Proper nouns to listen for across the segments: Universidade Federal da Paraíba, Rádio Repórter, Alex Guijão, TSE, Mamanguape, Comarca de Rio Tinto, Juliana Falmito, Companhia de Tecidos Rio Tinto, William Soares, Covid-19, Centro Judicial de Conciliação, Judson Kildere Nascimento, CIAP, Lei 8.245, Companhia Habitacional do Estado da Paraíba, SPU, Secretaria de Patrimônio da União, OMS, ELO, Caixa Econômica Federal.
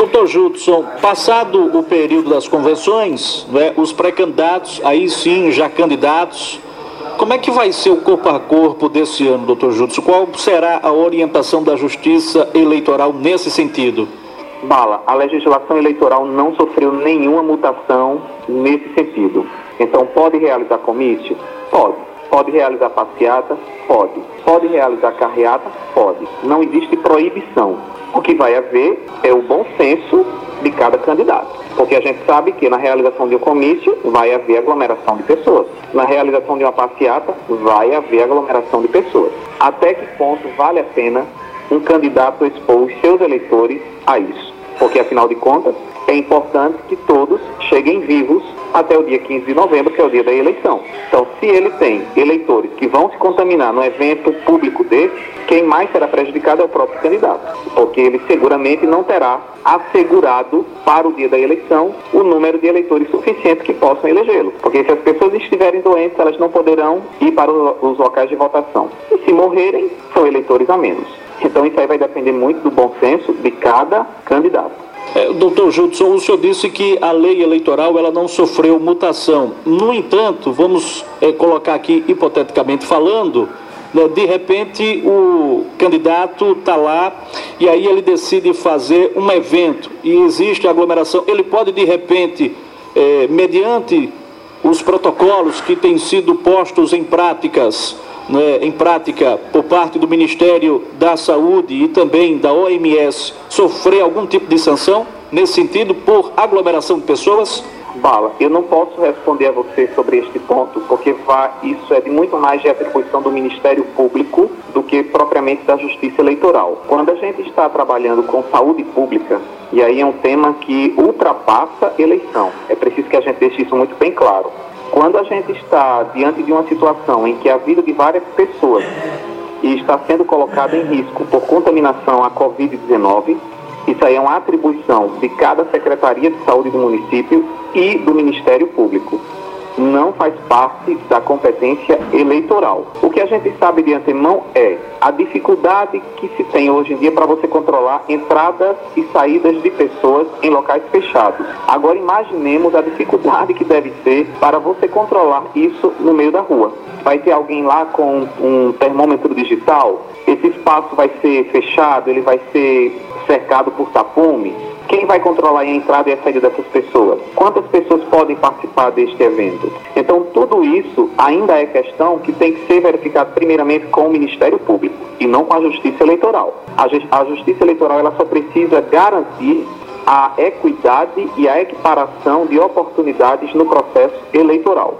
Doutor Judson, passado o período das convenções, né, os pré-candidatos, aí sim, já candidatos, como é que vai ser o corpo a corpo desse ano, doutor Judson? Qual será a orientação da Justiça Eleitoral nesse sentido? Bala, a legislação eleitoral não sofreu nenhuma mutação nesse sentido. Então, pode realizar comício? Pode. Pode realizar passeata? Pode. Pode realizar carreata? Pode. Não existe proibição. O que vai haver é o bom senso de cada candidato. Porque a gente sabe que na realização de um comício vai haver aglomeração de pessoas. Na realização de uma passeata vai haver aglomeração de pessoas. Até que ponto vale a pena um candidato expor os seus eleitores a isso? Porque, afinal de contas, é importante que todos cheguem vivos até o dia 15 de novembro, que é o dia da eleição. Então, se ele tem eleitores que vão se contaminar num evento público desse, quem mais será prejudicado é o próprio candidato, porque ele seguramente não terá assegurado para o dia da eleição o número de eleitores suficientes que possam elegê-lo. Porque se as pessoas estiverem doentes, elas não poderão ir para os locais de votação. E se morrerem, são eleitores a menos. Então, isso aí vai depender muito do bom senso de cada candidato. Doutor Judson, o senhor disse que a lei eleitoral ela não sofreu mutação. No entanto, vamos colocar aqui hipoteticamente falando, né, de repente o candidato está lá e aí ele decide fazer um evento e existe aglomeração. Ele pode de repente, mediante os protocolos que têm sido postos em práticas, em prática por parte do Ministério da Saúde e também da OMS, sofrer algum tipo de sanção nesse sentido por aglomeração de pessoas? Bala, eu não posso responder a você sobre este ponto, porque isso é de muito mais de atribuição do Ministério Público do que propriamente da Justiça Eleitoral. Quando a gente está trabalhando com saúde pública, e aí é um tema que ultrapassa eleição, é preciso que a gente deixe isso muito bem claro. Quando a gente está diante de uma situação em que a vida de várias pessoas está sendo colocada em risco por contaminação à Covid-19, isso aí é uma atribuição de cada Secretaria de Saúde do município e do Ministério Público. Não faz parte da competência eleitoral. O que a gente sabe de antemão é a dificuldade que se tem hoje em dia para você controlar entradas e saídas de pessoas em locais fechados. Agora imaginemos a dificuldade que deve ser para você controlar isso no meio da rua. Vai ter alguém lá com um termômetro digital? Esse espaço vai ser fechado, ele vai ser cercado por tapume? Quem vai controlar a entrada e a saída dessas pessoas? Quantas pessoas podem participar deste evento? Então, tudo isso ainda é questão que tem que ser verificado primeiramente com o Ministério Público e não com a Justiça Eleitoral. A Justiça Eleitoral ela só precisa garantir a equidade e a equiparação de oportunidades no processo eleitoral.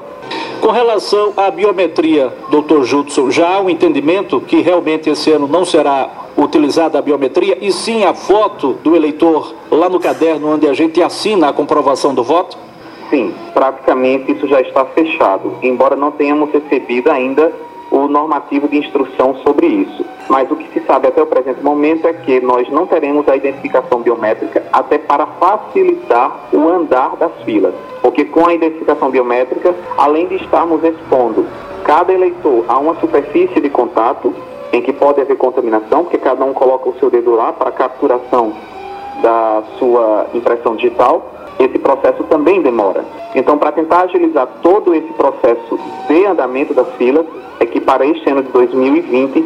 Com relação à biometria, doutor Judson, já há um entendimento que realmente esse ano não será utilizada a biometria e sim a foto do eleitor lá no caderno onde a gente assina a comprovação do voto? Sim, praticamente isso já está fechado, embora não tenhamos recebido ainda o normativo de instrução sobre isso. Mas o que se sabe até o presente momento é que nós não teremos a identificação biométrica até para facilitar o andar das filas. Porque com a identificação biométrica, além de estarmos expondo cada eleitor a uma superfície de contato, em que pode haver contaminação, porque cada um coloca o seu dedo lá para capturação da sua impressão digital, esse processo também demora. Então, para tentar agilizar todo esse processo de andamento das filas, é que para este ano de 2020,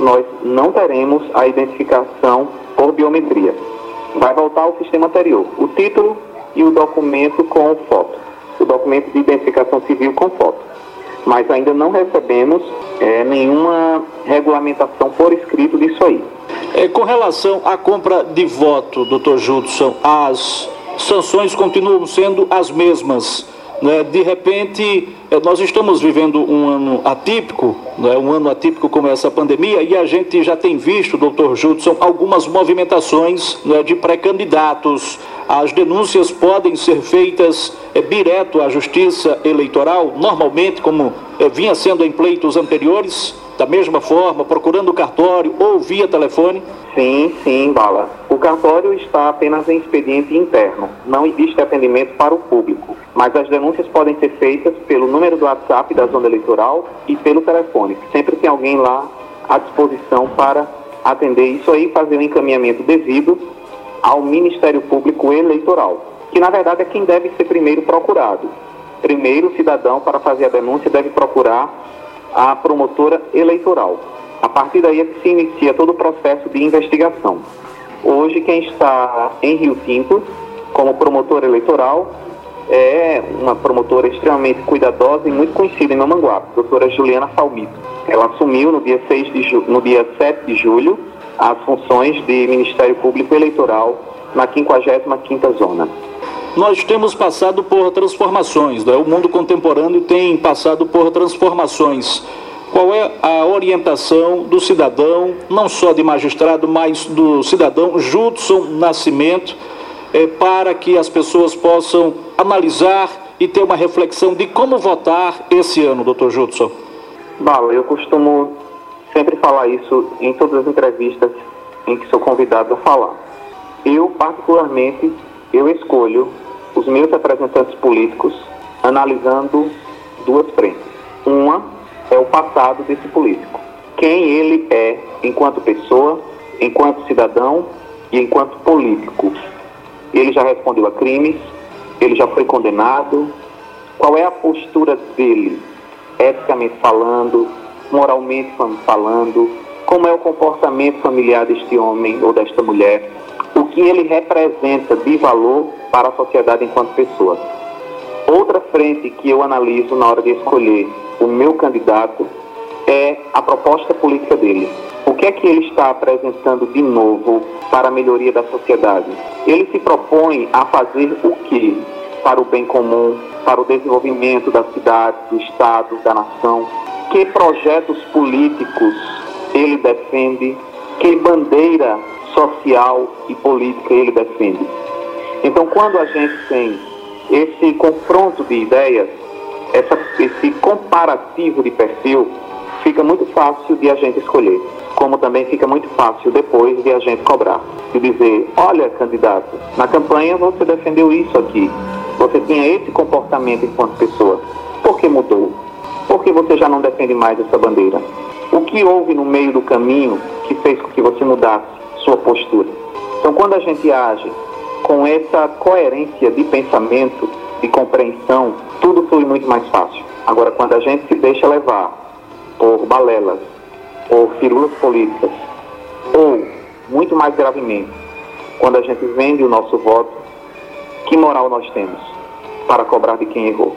nós não teremos a identificação por biometria. Vai voltar ao sistema anterior, o título e o documento com foto, o documento de identificação civil com foto. Mas ainda não recebemos nenhuma regulamentação por escrito disso aí. Com relação à compra de voto, doutor Judson, as sanções continuam sendo as mesmas, né? De repente, nós estamos vivendo um ano atípico, né? Um ano atípico como essa pandemia, e a gente já tem visto, doutor Judson, algumas movimentações, né, de pré-candidatos. As denúncias podem ser feitas direto à Justiça Eleitoral, normalmente, como vinha sendo em pleitos anteriores, da mesma forma, procurando o cartório ou via telefone? Sim, Bala. O cartório está apenas em expediente interno. Não existe atendimento para o público. Mas as denúncias podem ser feitas pelo número do WhatsApp da zona eleitoral e pelo telefone. Sempre tem alguém lá à disposição para atender isso aí, fazer o encaminhamento devido ao Ministério Público Eleitoral, que na verdade é quem deve ser primeiro procurado. Primeiro, o cidadão, para fazer a denúncia, deve procurar a promotora eleitoral. A partir daí é que se inicia todo o processo de investigação. Hoje, quem está em Rio Tinto como promotora eleitoral é uma promotora extremamente cuidadosa e muito conhecida em Mamanguape, a doutora Juliana Falmito. Ela assumiu no dia 7 de julho as funções de Ministério Público Eleitoral na 55ª Zona. Nós temos passado por transformações, né? O mundo contemporâneo tem passado por transformações. Qual é a orientação do cidadão, não só de magistrado, mas do cidadão Judson Nascimento, para que as pessoas possam analisar e ter uma reflexão de como votar esse ano, doutor Judson? Bom, eu costumo sempre falar isso em todas as entrevistas em que sou convidado a falar. Eu, particularmente, escolho os meus representantes políticos analisando duas frentes. Uma é o passado desse político, quem ele é enquanto pessoa, enquanto cidadão e enquanto político. Ele já respondeu a crimes, ele já foi condenado. Qual é a postura dele, eticamente falando, moralmente falando? Como é o comportamento familiar deste homem ou desta mulher? O que ele representa de valor para a sociedade enquanto pessoa? Outra frente que eu analiso na hora de escolher o meu candidato é a proposta política dele. O que é que ele está apresentando de novo para a melhoria da sociedade? Ele se propõe a fazer o quê para o bem comum, para o desenvolvimento da cidade, do estado, da nação? Que projetos políticos ele defende? Que bandeira social e política ele defende? Então, quando a gente tem esse confronto de ideias, esse comparativo de perfil, fica muito fácil de a gente escolher, como também fica muito fácil depois de a gente cobrar e dizer: olha, candidato, na campanha você defendeu isso aqui, você tinha esse comportamento enquanto pessoa, por que mudou? Por que você já não defende mais essa bandeira? O que houve no meio do caminho que fez com que você mudasse sua postura? Então, quando a gente age com essa coerência de pensamento, de compreensão, tudo flui muito mais fácil. Agora, quando a gente se deixa levar por balelas, por firulas políticas, ou, muito mais gravemente, quando a gente vende o nosso voto, que moral nós temos para cobrar de quem errou?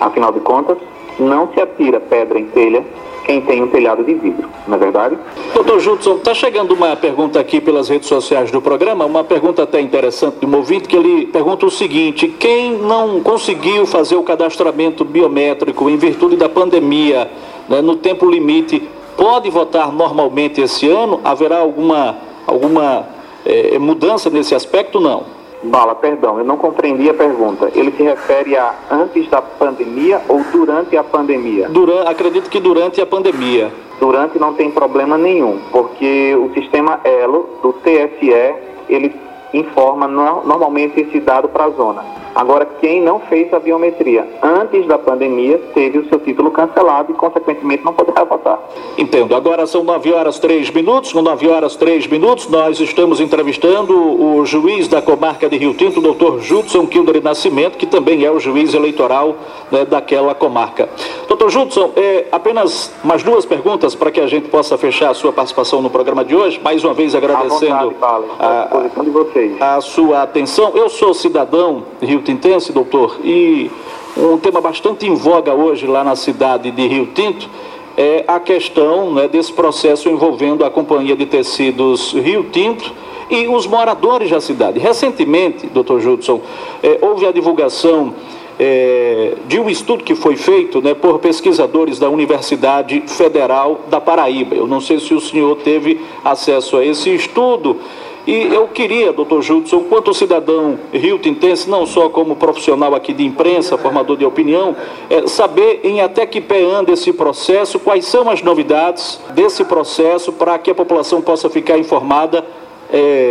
Afinal de contas, não se atira pedra em telha quem tem um telhado de vidro, não é verdade? Doutor Judson, está chegando uma pergunta aqui pelas redes sociais do programa, uma pergunta até interessante de um ouvinte, que ele pergunta o seguinte: quem não conseguiu fazer o cadastramento biométrico em virtude da pandemia, né, no tempo limite, pode votar normalmente esse ano? Haverá alguma mudança nesse aspecto? Não. Bala, perdão, eu não compreendi a pergunta. Ele se refere a antes da pandemia ou durante a pandemia? Acredito que durante a pandemia. Durante não tem problema nenhum, porque o sistema ELO do TSE, ele informa normalmente esse dado para a zona. Agora, quem não fez a biometria antes da pandemia teve o seu título cancelado e, consequentemente, não poderá votar. Entendo. Agora são 9h03. Com 9h03, nós estamos entrevistando o juiz da Comarca de Rio Tinto, o doutor Judson Kildere Nascimento, que também é o juiz eleitoral, né, daquela comarca. Doutor Judson, apenas mais duas perguntas para que a gente possa fechar a sua participação no programa de hoje. Mais uma vez agradecendo a sua atenção. Eu sou cidadão rio-tintense, doutor, e um tema bastante em voga hoje lá na cidade de Rio Tinto é a questão, né, desse processo envolvendo a Companhia de Tecidos Rio Tinto e os moradores da cidade. Recentemente, doutor Judson, houve a divulgação de um estudo que foi feito, né, por pesquisadores da Universidade Federal da Paraíba. Eu não sei se o senhor teve acesso a esse estudo. E eu queria, doutor Judson, quanto cidadão rio-tintense, não só como profissional aqui de imprensa, formador de opinião, saber em até que pé anda esse processo, quais são as novidades desse processo para que a população possa ficar informada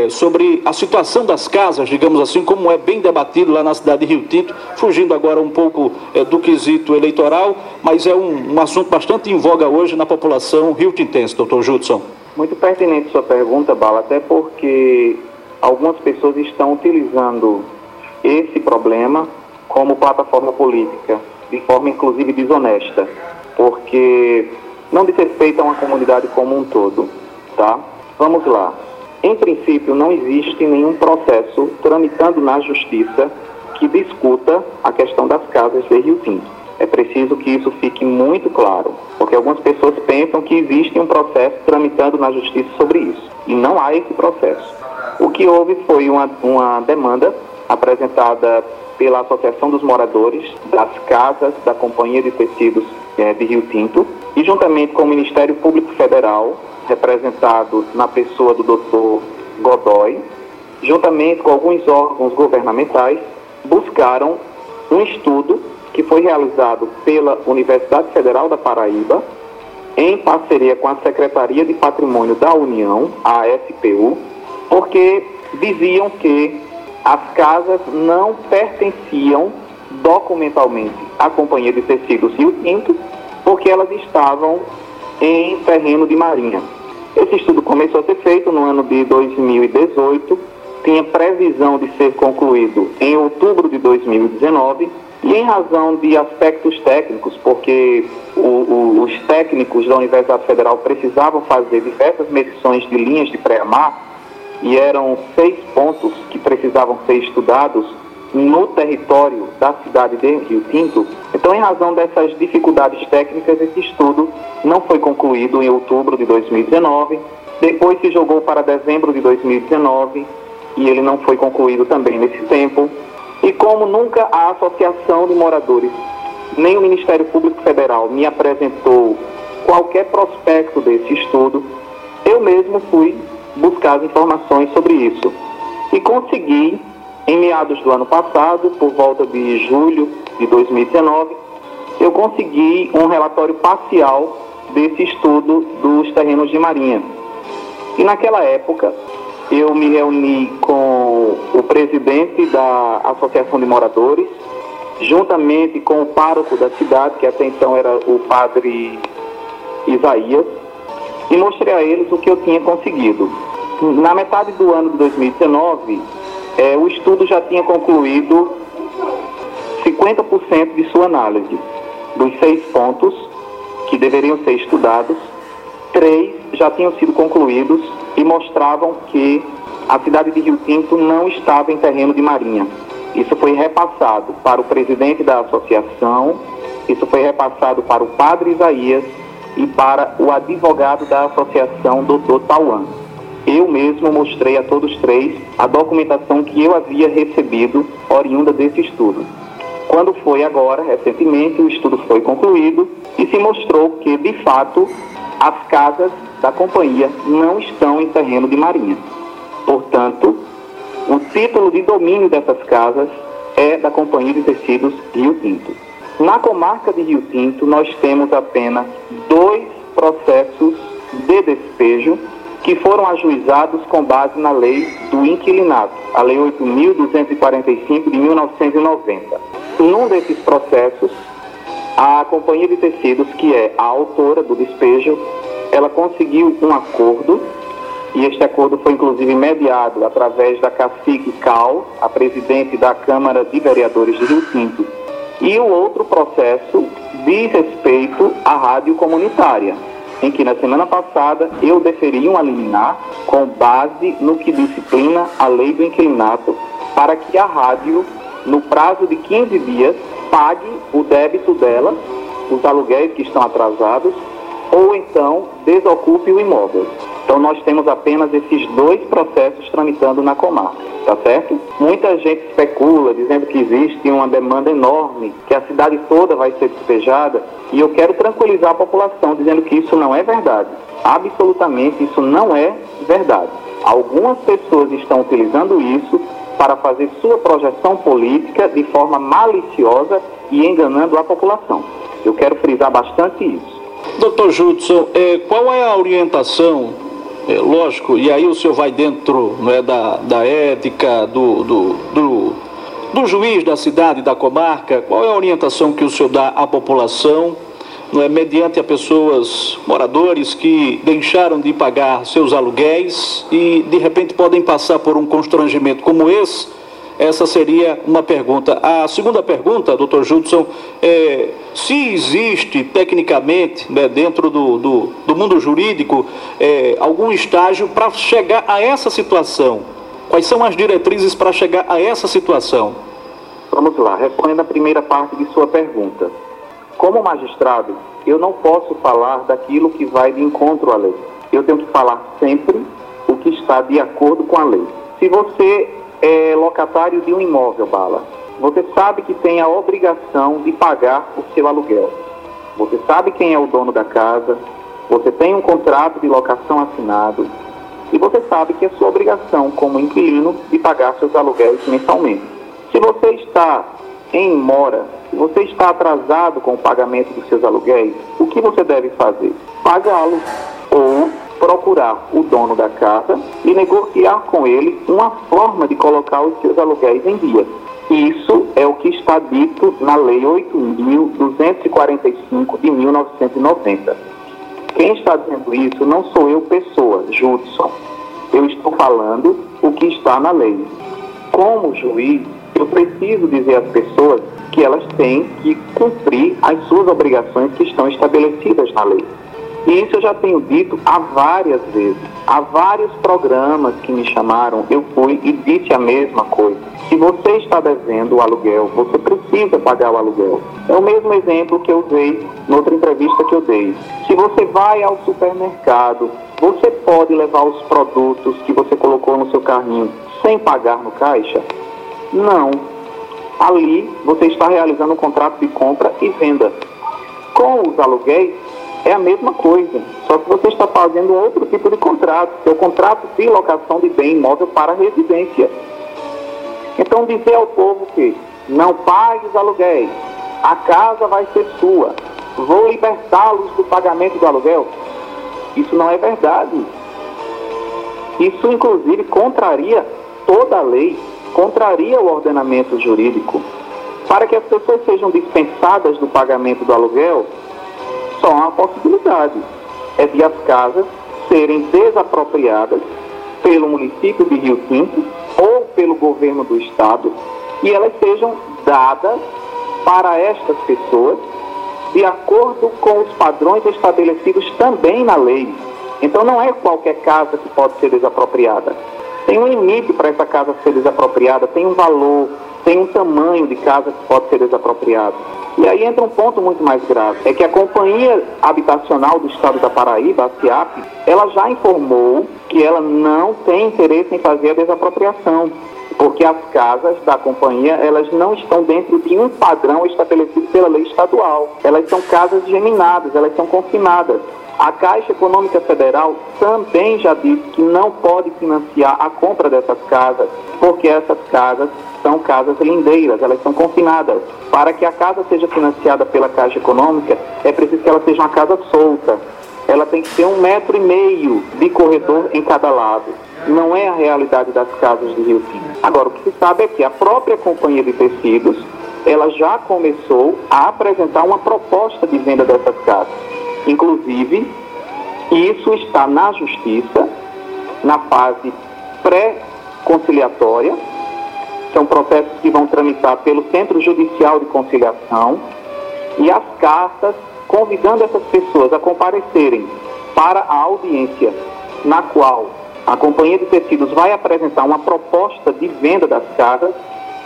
sobre a situação das casas, digamos assim, como é bem debatido lá na cidade de Rio Tinto, fugindo agora um pouco do quesito eleitoral, mas é um assunto bastante em voga hoje na população rio-tintense, doutor Judson. Muito pertinente sua pergunta, Bala, até porque algumas pessoas estão utilizando esse problema como plataforma política, de forma inclusive desonesta, porque não diz respeito a uma comunidade como um todo, tá? Vamos lá. Em princípio, não existe nenhum processo tramitando na Justiça que discuta a questão das casas de Rio Tinto. É preciso que isso fique muito claro, porque algumas pessoas pensam que existe um processo tramitando na Justiça sobre isso, e não há esse processo. O que houve foi uma demanda apresentada pela Associação dos Moradores das Casas da Companhia de Tecidos de Rio Tinto, e juntamente com o Ministério Público Federal, representado na pessoa do Dr. Godoy, juntamente com alguns órgãos governamentais, buscaram um estudo que foi realizado pela Universidade Federal da Paraíba, em parceria com a Secretaria de Patrimônio da União, a SPU, porque diziam que as casas não pertenciam documentalmente à Companhia de Tecidos Rio Tinto, porque elas estavam em terreno de marinha. Esse estudo começou a ser feito no ano de 2018, tinha previsão de ser concluído em outubro de 2019, e em razão de aspectos técnicos, porque os técnicos da Universidade Federal precisavam fazer diversas medições de linhas de pré-mar, e eram 6 pontos que precisavam ser estudados no território da cidade de Rio Tinto. Então, em razão dessas dificuldades técnicas, esse estudo não foi concluído em outubro de 2019, depois se jogou para dezembro de 2019 e ele não foi concluído também nesse tempo. E como nunca a Associação de Moradores, nem o Ministério Público Federal me apresentou qualquer prospecto desse estudo, eu mesmo fui buscar as informações sobre isso e consegui, em meados do ano passado, por volta de julho de 2019, eu consegui um relatório parcial desse estudo dos terrenos de marinha. E naquela época eu me reuni com o presidente da Associação de Moradores, juntamente com o pároco da cidade, que até então era o padre Isaías, e mostrei a eles o que eu tinha conseguido. Na metade do ano de 2019, o estudo já tinha concluído 50% de sua análise. Dos 6 pontos que deveriam ser estudados, 3 já tinham sido concluídos e mostravam que a cidade de Rio Tinto não estava em terreno de marinha. Isso foi repassado para o presidente da associação, isso foi repassado para o padre Isaías e para o advogado da associação, Dr. Tauan. Eu mesmo mostrei a todos 3 a documentação que eu havia recebido oriunda desse estudo. Quando foi agora, recentemente, o estudo foi concluído e se mostrou que, de fato, as casas da companhia não estão em terreno de marinha. Portanto, o título de domínio dessas casas é da Companhia de Tecidos Rio Tinto. Na comarca de Rio Tinto, nós temos apenas 2 processos de despejo que foram ajuizados com base na lei do inquilinato, a Lei 8.245 de 1990. Num desses processos, a Companhia de Tecidos, que é a autora do despejo, ela conseguiu um acordo, e este acordo foi inclusive mediado através da cacique Cal, a presidente da Câmara de Vereadores de Rio Tinto. E o outro processo diz respeito à rádio comunitária, em que na semana passada eu deferi um liminar com base no que disciplina a lei do inquilinato, para que a rádio, no prazo de 15 dias, pague o débito dela, os aluguéis que estão atrasados, ou então desocupe o imóvel. Então nós temos apenas esses 2 processos tramitando na comarca. Tá certo? Muita gente especula dizendo que existe uma demanda enorme, que a cidade toda vai ser despejada, e eu quero tranquilizar a população dizendo que isso não é verdade. Absolutamente isso não é verdade. Algumas pessoas estão utilizando isso para fazer sua projeção política de forma maliciosa e enganando a população. Eu quero frisar bastante isso. Dr. Judson, qual é a orientação? Lógico, e aí o senhor vai dentro, não é, da ética, do juiz da cidade, da comarca. Qual é a orientação que o senhor dá à população não é, mediante a pessoas, moradores que deixaram de pagar seus aluguéis e de repente podem passar por um constrangimento como esse? Essa seria uma pergunta. A segunda pergunta, doutor Judson, é se existe tecnicamente, né, dentro do mundo jurídico, algum estágio para chegar a essa situação. Quais são as diretrizes para chegar a essa situação? Vamos lá, respondendo a primeira parte de sua pergunta. Como magistrado, eu não posso falar daquilo que vai de encontro à lei. Eu tenho que falar sempre o que está de acordo com a lei. Se você é locatário de um imóvel, Bala, você sabe que tem a obrigação de pagar o seu aluguel. Você sabe quem é o dono da casa, você tem um contrato de locação assinado e você sabe que é sua obrigação como inquilino de pagar seus aluguéis mensalmente. Se você está em mora, se você está atrasado com o pagamento dos seus aluguéis, o que você deve fazer? Pagá-lo ou procurar o dono da casa e negociar com ele uma forma de colocar os seus aluguéis em dia. Isso é o que está dito na Lei 8.245 de 1990. Quem está dizendo isso não sou eu, pessoa, Judson. Eu estou falando o que está na lei. Como juiz, eu preciso dizer às pessoas que elas têm que cumprir as suas obrigações que estão estabelecidas na lei. E isso eu já tenho dito há várias vezes. Há vários programas que me chamaram, eu fui e disse a mesma coisa. Se você está devendo o aluguel, você precisa pagar o aluguel. É o mesmo exemplo que eu usei em outra entrevista que eu dei. Se você vai ao supermercado, você pode levar os produtos que você colocou no seu carrinho sem pagar no caixa? Não. Ali você está realizando um contrato de compra e venda. Com os aluguéis, é a mesma coisa, só que você está fazendo outro tipo de contrato, que é o contrato de locação de bem imóvel para residência. Então, dizer ao povo que não pague os aluguéis, a casa vai ser sua, vou libertá-los do pagamento do aluguel, isso não é verdade. Isso, inclusive, contraria toda a lei, contraria o ordenamento jurídico. Para que as pessoas sejam dispensadas do pagamento do aluguel, só há uma possibilidade, é de as casas serem desapropriadas pelo município de Rio Tinto ou pelo governo do estado e elas sejam dadas para estas pessoas de acordo com os padrões estabelecidos também na lei. Então não é qualquer casa que pode ser desapropriada. Tem um limite para essa casa ser desapropriada, tem um valor, tem um tamanho de casa que pode ser desapropriado. E aí entra um ponto muito mais grave, é que a Companhia Habitacional do Estado da Paraíba, a CIAP, ela já informou que ela não tem interesse em fazer a desapropriação, porque as casas da companhia, elas não estão dentro de um padrão estabelecido pela lei estadual. Elas são casas geminadas, elas são confinadas. A Caixa Econômica Federal também já disse que não pode financiar a compra dessas casas, porque essas casas são casas lindeiras, elas são confinadas. Para que a casa seja financiada pela Caixa Econômica, é preciso que ela seja uma casa solta. Ela tem que ter 1,5 metros de corredor em cada lado. Não é a realidade das casas de Rio Tinto. Agora, o que se sabe é que a própria Companhia de Tecidos, ela já começou a apresentar uma proposta de venda dessas casas. Inclusive, isso está na Justiça, na fase pré-conciliatória, são processos que vão tramitar pelo Centro Judicial de Conciliação, e as cartas convidando essas pessoas a comparecerem para a audiência, na qual a Companhia de Tecidos vai apresentar uma proposta de venda das casas,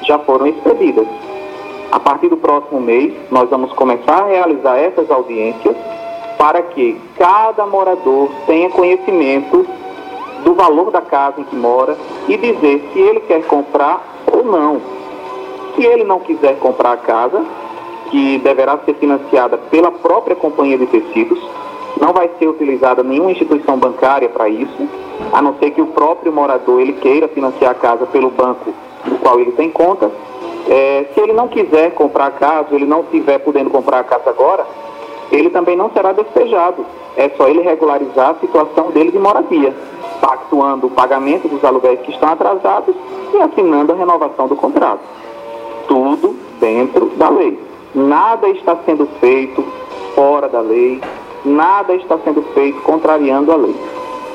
já foram expedidas. A partir do próximo mês, nós vamos começar a realizar essas audiências, para que cada morador tenha conhecimento do valor da casa em que mora e dizer se ele quer comprar ou não. Se ele não quiser comprar a casa, que deverá ser financiada pela própria Companhia de Tecidos, não vai ser utilizada nenhuma instituição bancária para isso, a não ser que o próprio morador ele queira financiar a casa pelo banco no qual ele tem conta. Se ele não quiser comprar a casa, ele não estiver podendo comprar a casa agora, ele também não será despejado, é só ele regularizar a situação dele de moradia, pactuando o pagamento dos aluguéis que estão atrasados e assinando a renovação do contrato. Tudo dentro da lei. Nada está sendo feito fora da lei, nada está sendo feito contrariando a lei.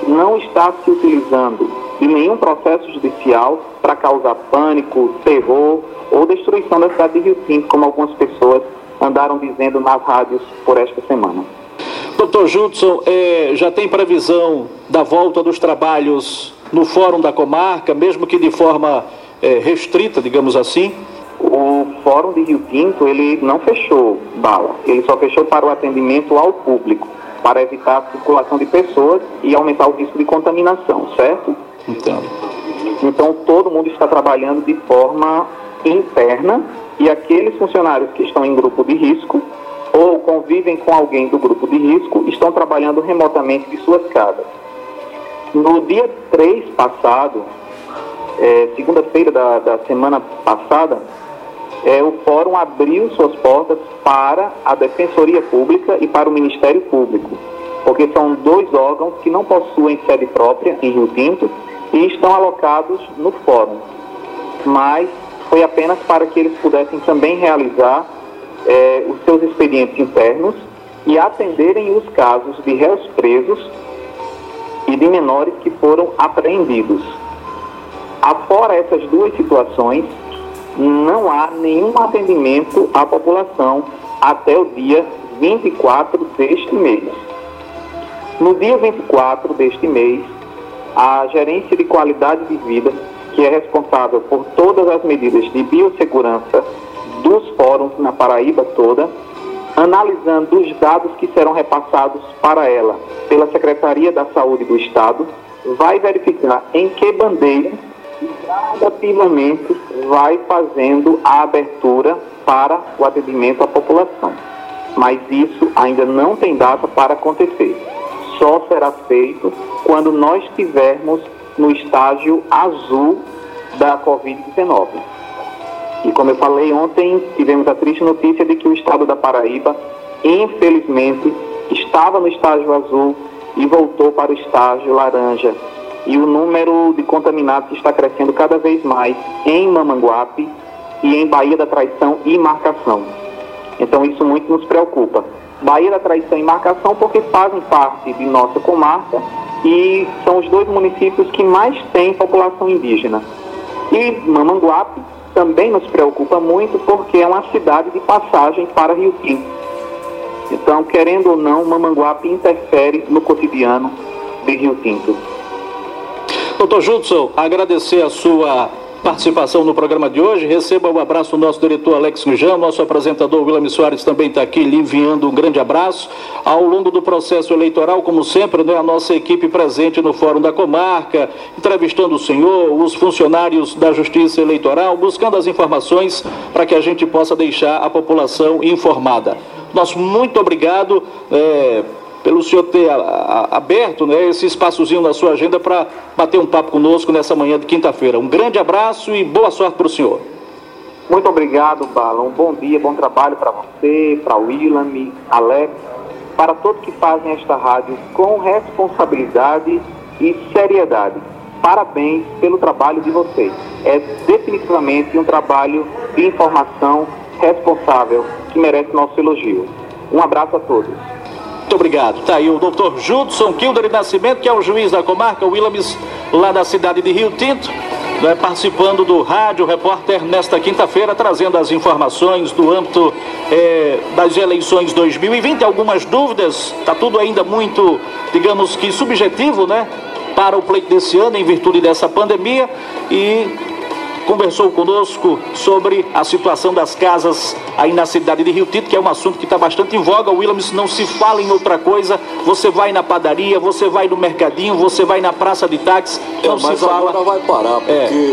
Não está se utilizando de nenhum processo judicial para causar pânico, terror ou destruição da cidade de Rio Tinto, como algumas pessoas andaram dizendo nas rádios por esta semana. Doutor Judson, já tem previsão da volta dos trabalhos no Fórum da Comarca, mesmo que de forma restrita, digamos assim? O Fórum de Rio Tinto, ele não fechou, Bala. Ele só fechou para o atendimento ao público, para evitar a circulação de pessoas e aumentar o risco de contaminação, certo? Então todo mundo está trabalhando de forma interna e aqueles funcionários que estão em grupo de risco ou convivem com alguém do grupo de risco estão trabalhando remotamente de suas casas. No dia 3 passado, segunda-feira da semana passada, o Fórum abriu suas portas para a Defensoria Pública e para o Ministério Público, porque são dois órgãos que não possuem sede própria em Rio Tinto e estão alocados no Fórum. Mas foi apenas para que eles pudessem também realizar os seus expedientes internos e atenderem os casos de réus presos e de menores que foram apreendidos. Afora essas duas situações, não há nenhum atendimento à população até o dia 24 deste mês. No dia 24 deste mês, a Gerência de Qualidade de Vida, que é responsável por todas as medidas de biossegurança dos fóruns na Paraíba toda, analisando os dados que serão repassados para ela pela Secretaria da Saúde do Estado, vai verificar em que bandeira gradativamente vai fazendo a abertura para o atendimento à população. Mas isso ainda não tem data para acontecer. Só será feito quando nós estivermos no estágio azul da Covid-19. E como eu falei ontem, tivemos a triste notícia de que o estado da Paraíba, infelizmente, estava no estágio azul e voltou para o estágio laranja. E o número de contaminados está crescendo cada vez mais em Mamanguape e em Baía da Traição e Marcação. Então isso muito nos preocupa. Bahia da Traição e Marcação, porque fazem parte de nossa comarca e são os dois municípios que mais têm população indígena. E Mamanguape também nos preocupa muito, porque é uma cidade de passagem para Rio Tinto. Então, querendo ou não, Mamanguape interfere no cotidiano de Rio Tinto. Doutor Judson, agradecer a sua participação no programa de hoje. Receba um abraço do nosso diretor Alex Guijão, nosso apresentador William Soares também está aqui lhe enviando um grande abraço. Ao longo do processo eleitoral, como sempre, a nossa equipe presente no Fórum da Comarca, entrevistando o senhor, os funcionários da Justiça Eleitoral, buscando as informações para que a gente possa deixar a população informada. Nosso muito obrigado pelo senhor ter aberto esse espaçozinho na sua agenda para bater um papo conosco nessa manhã de quinta-feira. Um grande abraço e boa sorte para o senhor. Muito obrigado, Bala. Um bom dia, bom trabalho para você, para o Willam, Alex, para todos que fazem esta rádio com responsabilidade e seriedade. Parabéns pelo trabalho de vocês. É definitivamente um trabalho de informação responsável que merece nosso elogio. Um abraço a todos. Muito obrigado. Está aí o doutor Judson Kildere Nascimento, que é o juiz da comarca Williams, lá da cidade de Rio Tinto, participando do Rádio Repórter nesta quinta-feira, trazendo as informações do âmbito das eleições 2020. Algumas dúvidas, está tudo ainda muito, digamos que subjetivo, para o pleito desse ano, em virtude dessa pandemia, e conversou conosco sobre a situação das casas aí na cidade de Rio Tinto, que é um assunto que está bastante em voga. Willam, se não se fala em outra coisa, você vai na padaria, você vai no mercadinho, você vai na praça de táxi, não se fala. Mas vai parar, porque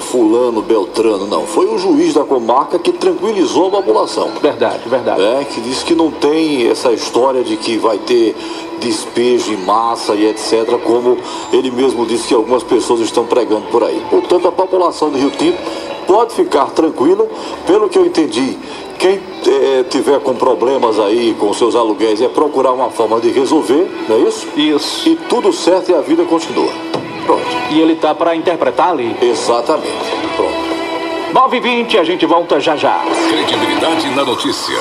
fulano, beltrano, não. Foi o juiz da comarca que tranquilizou a população. Verdade, verdade. Que disse que não tem essa história de que vai ter despejo em massa e etc., como ele mesmo disse que algumas pessoas estão pregando por aí. Portanto, a população do Rio Tinto pode ficar tranquila, pelo que eu entendi. Quem tiver com problemas aí com seus aluguéis é procurar uma forma de resolver, não é isso? Isso. E tudo certo e a vida continua. Pronto. E ele está para interpretar ali? Exatamente. Pronto. 9h20, a gente volta já já. Credibilidade na notícia.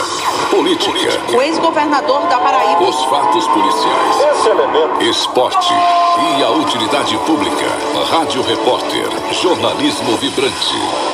Política. O ex-governador da Paraíba. Os fatos policiais. Esse elemento. Esporte. E a utilidade pública. Rádio Repórter. Jornalismo vibrante.